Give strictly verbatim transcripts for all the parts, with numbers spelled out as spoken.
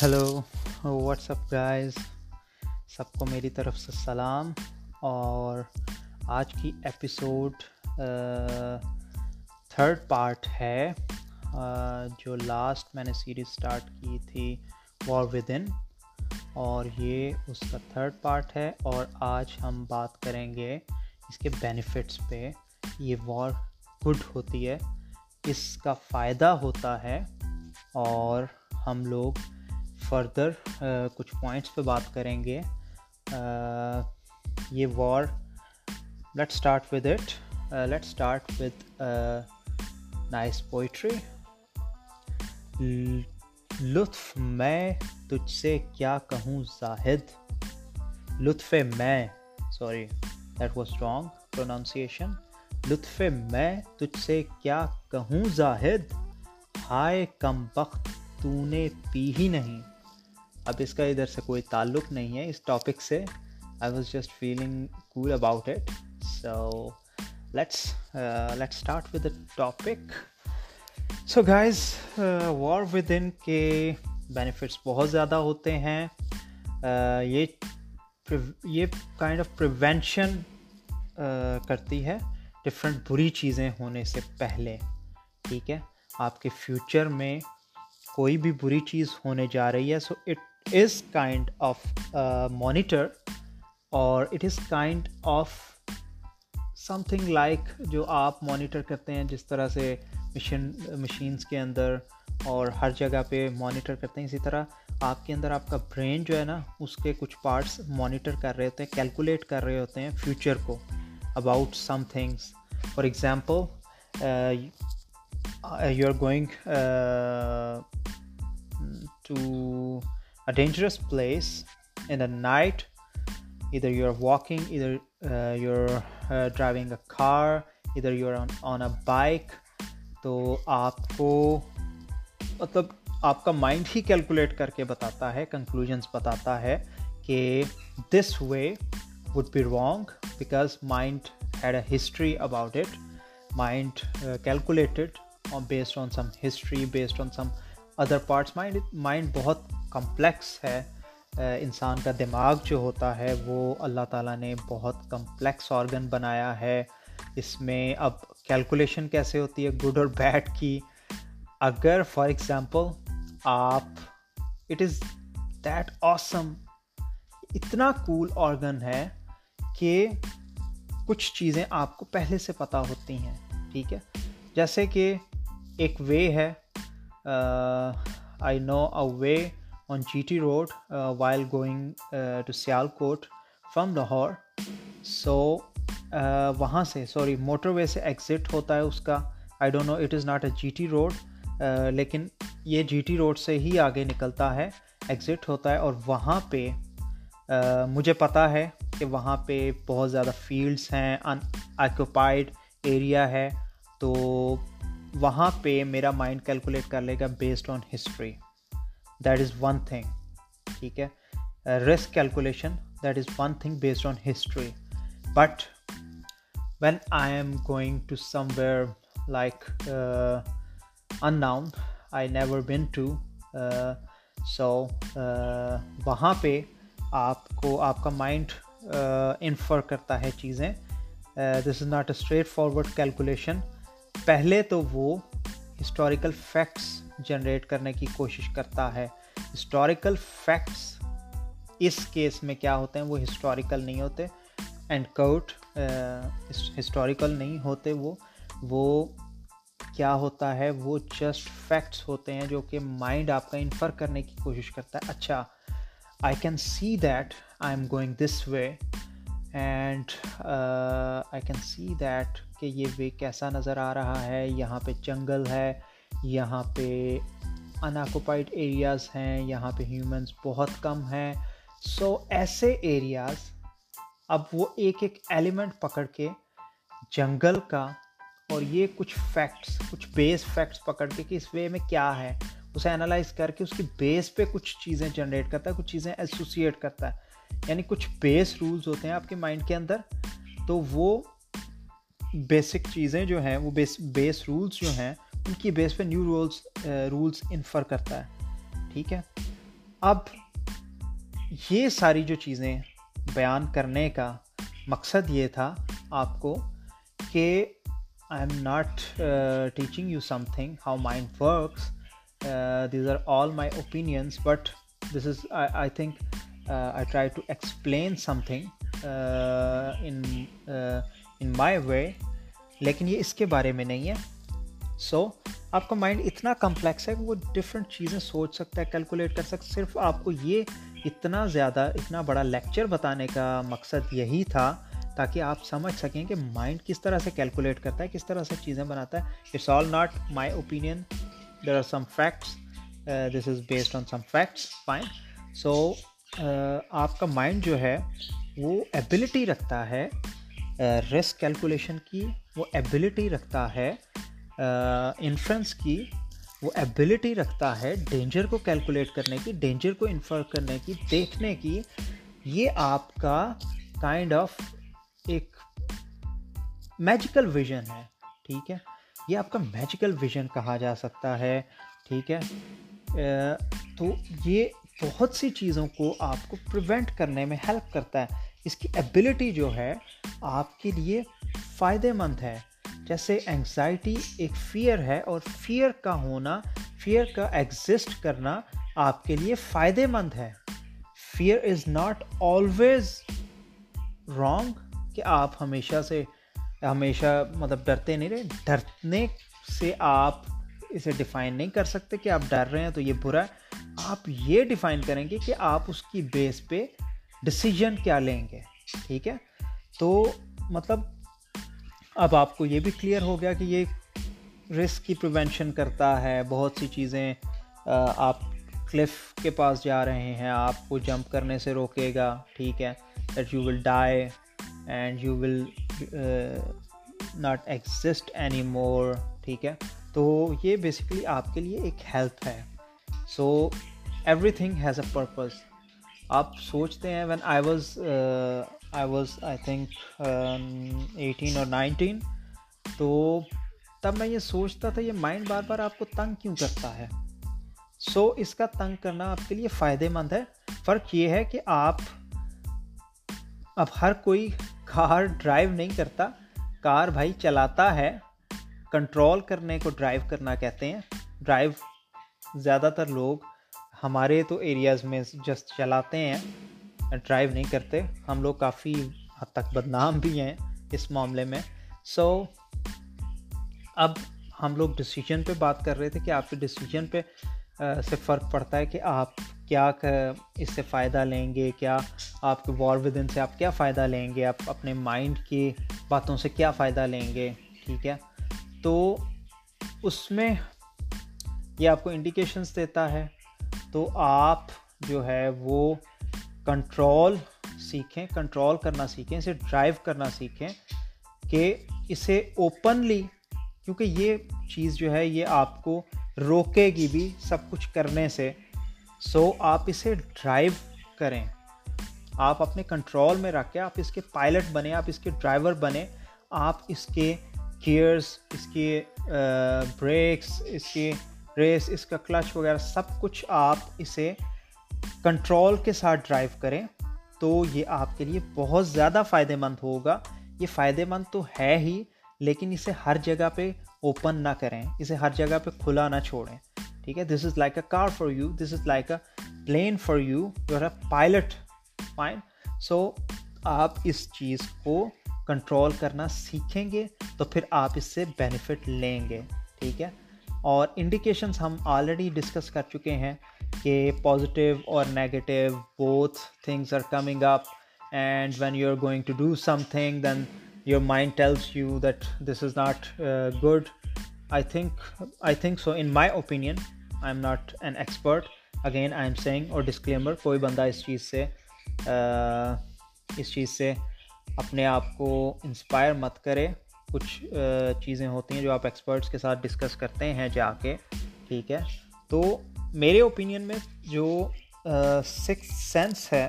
Hello what's up guys, سب کو میری طرف سے سلام۔ اور آج کی ایپیسوڈ تھرڈ پارٹ ہے، جو لاسٹ میں نے سیریز سٹارٹ کی تھی وار ودن، اور یہ اس کا تھرڈ پارٹ ہے۔ اور آج ہم بات کریں گے اس کے بینیفٹس پہ۔ یہ وار گڈ ہوتی ہے، اس کا فائدہ ہوتا ہے، اور ہم لوگ فردر uh, کچھ پوائنٹس پہ بات کریں گے۔ uh, یہ وار، let start with it let start with nice poetry. لطف میں تجھ سے کیا کہوں زاہد، لطف میں sorry that was wrong pronunciation لطف میں تجھ سے کیا کہوں زاہد، ہائے کم بخت تو نے پی ہی نہیں۔ اب اس کا ادھر سے کوئی تعلق نہیں ہے اس ٹاپک سے۔ I was just feeling cool about it, so let's let's start with the topic. So guys, war with ان کے بینیفٹس بہت زیادہ ہوتے ہیں۔ uh, یہ یہ کائنڈ آف پریونشن کرتی ہے ڈفرینٹ بری چیزیں ہونے سے پہلے، ٹھیک ہے۔ آپ کے فیوچر میں کوئی بھی بری چیز ہونے جا رہی ہے، so it is kind of monitor, اور it is kind of something like جو آپ مانیٹر کرتے ہیں، جس طرح سے مشین مشینز کے اندر اور ہر جگہ پہ مانیٹر کرتے ہیں، اسی طرح آپ کے اندر آپ کا برین جو ہے نا، اس کے کچھ پارٹس مانیٹر کر رہے ہوتے ہیں، کیلکولیٹ کر رہے ہوتے ہیں فیوچر کو about some things. For example, you are going to a dangerous place in the night, either you're walking, either uh, you're uh, driving a car, either you're on, on a bike. تو آپ کو مطلب آپ کا mind ہی calculate کر کے بتاتا ہے، کنکلوژنس بتاتا ہے کہ this way would be wrong because mind had a history about it. Mind uh, calculated on based on some history, based on some other parts. Mind mind بہت کمپلیکس ہے، انسان کا دماغ جو ہوتا ہے وہ اللہ تعالیٰ نے بہت کمپلیکس آرگن بنایا ہے۔ اس میں اب کیلکولیشن کیسے ہوتی ہے گڈ اور بیڈ کی؟ اگر فار ایگزامپل آپ، اٹ از دیٹ آسم، اتنا کول آرگن ہے کہ کچھ چیزیں آپ کو پہلے سے پتہ ہوتی ہیں، ٹھیک ہے۔ جیسے کہ ایک وے ہے، Uh, I know a way on G T road uh, while going uh, to Sialkot from Lahore. So, uh, وہاں سے سوری موٹر وے سے ایگزٹ ہوتا ہے اس کا۔ I don't know, it is not a G T road, uh, لیکن یہ جی T road سے ہی آگے نکلتا ہے، ایگزٹ ہوتا ہے، اور وہاں پہ uh, مجھے پتہ ہے کہ وہاں پہ بہت زیادہ فیلڈس ہیں، ان آکوپائڈ ایریا ہے، تو وہاں پہ میرا مائنڈ کیلکولیٹ کر لے گا based on history, that is one thing, ٹھیک ہے۔ Risk calculation, that is one thing based on history. But when I am going to somewhere like unknown I never been to, so وہاں پہ آپ کو آپ کا mind infer کرتا ہے چیزیں۔ This is not a straightforward calculation. پہلے تو وہ ہسٹوریکل فیکٹس جنریٹ کرنے کی کوشش کرتا ہے۔ ہسٹوریکل فیکٹس اس کیس میں کیا ہوتے ہیں؟ وہ ہسٹوریکل نہیں ہوتے، اینڈ کوٹ ہسٹوریکل نہیں ہوتے، وہ وہ کیا ہوتا ہے، وہ جسٹ فیکٹس ہوتے ہیں جو کہ مائنڈ آپ کا انفر کرنے کی کوشش کرتا ہے۔ اچھا، I can see that I am going this way, and I can see that کہ یہ وے کیسا نظر آ رہا ہے، یہاں پہ جنگل ہے، یہاں پہ اناکوپائڈ ایریاز ہیں، یہاں پہ ہیومنز بہت کم ہیں۔ سو ایسے ایریاز، اب وہ ایک ایک ایلیمنٹ پکڑ کے جنگل کا، اور یہ کچھ فیکٹس، کچھ بیس فیکٹس پکڑ کے کہ اس وے میں کیا ہے، اسے انالائز کر کے اس کی بیس پہ کچھ چیزیں جنریٹ کرتا ہے، کچھ چیزیں ایسوسیٹ کرتا ہے، یعنی کچھ بیس رولز ہوتے ہیں آپ کے مائنڈ کے اندر۔ تو وہ بیسک چیزیں جو ہیں، وہ بیس بیس رولز جو ہیں، ان کی بیس پہ نیو رولز رولز انفر کرتا ہے، ٹھیک ہے۔ اب یہ ساری جو چیزیں بیان کرنے کا مقصد یہ تھا آپ کو کہ I am not teaching you something how mind works, these are all my opinions, but this is I think I try to explain something in my way, لیکن یہ اس کے بارے میں نہیں ہے. سو آپ کا مائنڈ اتنا کمپلیکس ہے کہ وہ ڈفرینٹ چیزیں سوچ سکتا ہے، کیلکولیٹ کر سکتا ہے. صرف آپ کو یہ اتنا زیادہ اتنا بڑا لیکچر بتانے کا مقصد یہی تھا تاکہ آپ سمجھ سکیں کہ مائنڈ کس طرح سے کیلکولیٹ کرتا ہے، کس طرح سے چیزیں بناتا ہے. It's all not my opinion, there are some facts, this is based on some facts, fine. سو آپ کا مائنڈ جو ہے وہ ایبلٹی رکھتا ہے رسک کیلکولیشن کی، وہ ایبلٹی رکھتا ہے انفرنس کی، وہ ایبلٹی رکھتا ہے ڈینجر کو کیلکولیٹ کرنے کی، ڈینجر کو انفر کرنے کی، دیکھنے کی. یہ آپ کا کائنڈ آف ایک میجیکل ویژن ہے، ٹھیک ہے، یہ آپ کا میجیکل ویژن کہا جا سکتا ہے، ٹھیک ہے. تو یہ بہت سی چیزوں کو آپ کو پریونٹ کرنے میں ہیلپ کرتا ہے. اس کی ایبلٹی جو ہے آپ کے لیے فائدہ مند ہے. جیسے اینگزائٹی ایک فیئر ہے، اور فیئر کا ہونا، فیئر کا ایگزسٹ کرنا آپ کے لیے فائدہ مند ہے. Fear is not always wrong کہ آپ ہمیشہ سے ہمیشہ مطلب ڈرتے نہیں رہے. ڈرنے سے آپ اسے ڈیفائن نہیں کر سکتے کہ آپ ڈر رہے ہیں تو یہ برا ہے. آپ یہ ڈیفائن کریں گے کہ آپ اس کی بیس پہ ڈیسیجن کیا لیں گے، ٹھیک ہے. تو مطلب اب آپ کو یہ بھی کلیئر ہو گیا کہ یہ رسک کی پریونشن کرتا ہے. بہت سی چیزیں، آپ کلف کے پاس جا رہے ہیں، آپ کو جمپ کرنے سے روکے گا، ٹھیک ہے، that you will die and you will not exist anymore, ٹھیک ہے. تو یہ بیسیکلی آپ کے لیے ایک ہیلپ ہے. So everything has a purpose. آپ سوچتے ہیں when I was I was I think um, eighteen or nineteen, تو تب میں یہ سوچتا تھا یہ مائنڈ بار بار آپ کو تنگ کیوں کرتا ہے. سو so, اس کا تنگ کرنا آپ کے لیے فائدہ مند ہے. فرق یہ ہے کہ آپ اب ہر کوئی کار ڈرائیو نہیں کرتا، کار بھائی چلاتا ہے. کنٹرول کرنے کو ڈرائیو کرنا کہتے ہیں. ڈرائیو زیادہ تر لوگ ہمارے تو ایریاز میں جسٹ چلاتے ہیں، ڈرائیو نہیں کرتے. ہم لوگ کافی حد تک بدنام بھی ہیں اس معاملے میں. سو اب ہم لوگ ڈیسیجن پہ بات کر رہے تھے کہ آپ کے ڈیسیجن پہ سے فرق پڑتا ہے کہ آپ کیا اس سے فائدہ لیں گے، کیا آپ کے وار ود ان سے آپ کیا فائدہ لیں گے، آپ اپنے مائنڈ کی باتوں سے کیا فائدہ لیں گے، ٹھیک ہے. تو اس میں یہ آپ کو انڈیکیشنز دیتا ہے. تو آپ جو ہے وہ کنٹرول سیکھیں، کنٹرول کرنا سیکھیں، اسے ڈرائیو کرنا سیکھیں، کہ اسے اوپنلی، کیونکہ یہ چیز جو ہے یہ آپ کو روکے گی بھی سب کچھ کرنے سے. سو so, آپ اسے ڈرائیو کریں، آپ اپنے کنٹرول میں رکھیں، آپ اس کے پائلٹ بنیں، آپ اس کے ڈرائیور بنیں، آپ اس کے گیئرز، اس کے بریکس، اس کے ریس، اس کا کلچ وغیرہ سب کچھ آپ اسے کنٹرول کے ساتھ ڈرائیو کریں. تو یہ آپ کے لیے بہت زیادہ فائدہ مند ہوگا. یہ فائدہ مند تو ہے ہی، لیکن اسے ہر جگہ پہ اوپن نہ کریں، اسے ہر جگہ پہ کھلا نہ چھوڑیں، ٹھیک ہے. This is like a car for you, this is like a plane for you, you are a pilot, fine. سو آپ اس چیز کو کنٹرول کرنا سیکھیں گے تو پھر آپ اس سے بینیفٹ لیں گے، ٹھیک ہے. اور انڈیکیشنز ہم آلریڈی ڈسکس کر چکے ہیں کہ پازیٹیو اور negative both things are coming up, and when you are going to do something then your mind tells you that this is not good. I think I think so in my opinion, I am not an expert, again I am saying, اور disclaimer, کوئی بندہ اس چیز سے اس چیز سے اپنے آپ کو انسپائر مت کرے. کچھ چیزیں ہوتی ہیں جو آپ ایکسپرٹس کے ساتھ ڈسکس کرتے ہیں جا کے، ٹھیک ہے. تو میرے اوپینین میں جو سکس سینس ہے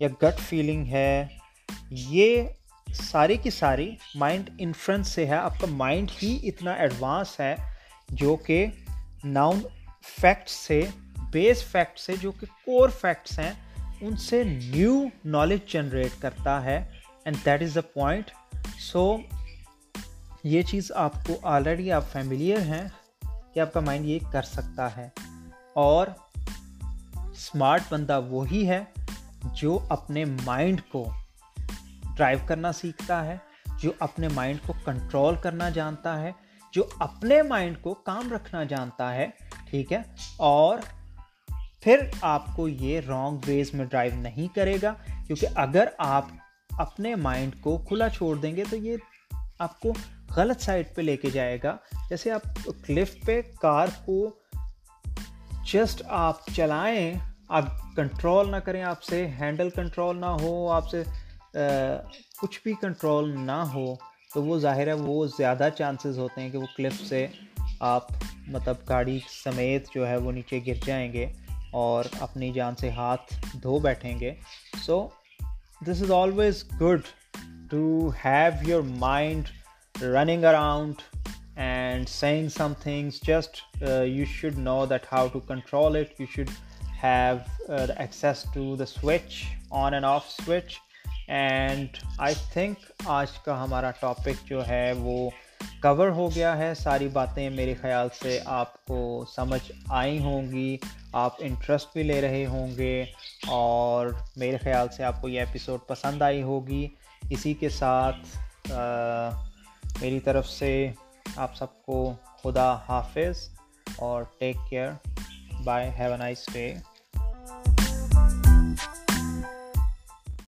یا گٹ فیلنگ ہے، یہ ساری کی ساری مائنڈ انفرنس سے ہے. آپ کا مائنڈ ہی اتنا ایڈوانس ہے جو کہ ناؤن فیکٹ سے بیس فیکٹ سے جو کہ کور فیکٹس ہیں ان سے نیو نالج جنریٹ کرتا ہے، and that is the point. So یہ چیز آپ کو آلریڈی آپ فیملیئر ہیں کہ آپ کا مائنڈ یہ کر سکتا ہے، اور اسمارٹ بندہ وہی ہے جو اپنے مائنڈ کو ڈرائیو کرنا سیکھتا ہے، جو اپنے مائنڈ کو کنٹرول کرنا جانتا ہے، جو اپنے مائنڈ کو کام رکھنا جانتا ہے، ٹھیک ہے. اور پھر آپ کو یہ رانگ ویز میں ڈرائیو نہیں کرے گا، کیونکہ اگر آپ اپنے مائنڈ کو کھلا چھوڑ دیں گے تو یہ آپ کو غلط سائڈ پہ لے کے جائے گا. جیسے آپ کلف پہ کار کو جسٹ آپ چلائیں، آپ کنٹرول نہ کریں، آپ سے ہینڈل کنٹرول نہ ہو، آپ سے کچھ بھی کنٹرول نہ ہو، تو وہ ظاہر ہے وہ زیادہ چانسز ہوتے ہیں کہ وہ کلف سے آپ مطلب گاڑی سمیت جو ہے وہ نیچے گر جائیں گے اور اپنی جان سے ہاتھ دھو بیٹھیں گے. So this is always good to have your mind running around and saying some things. Just uh, you should know that how to control it. You should have uh, the access to the switch, on and off switch. And I think آج کا ہمارا topic جو ہے وہ کور ہو گیا ہے. ساری باتیں میرے خیال سے آپ کو سمجھ آئی ہوں گی، آپ انٹرسٹ بھی لے رہے ہوں گے، اور میرے خیال سے آپ کو یہ ایپیسوڈ پسند آئی ہوگی. اسی کے ساتھ uh, میری طرف سے آپ سب کو خدا حافظ اور take care, bye, have a nice day.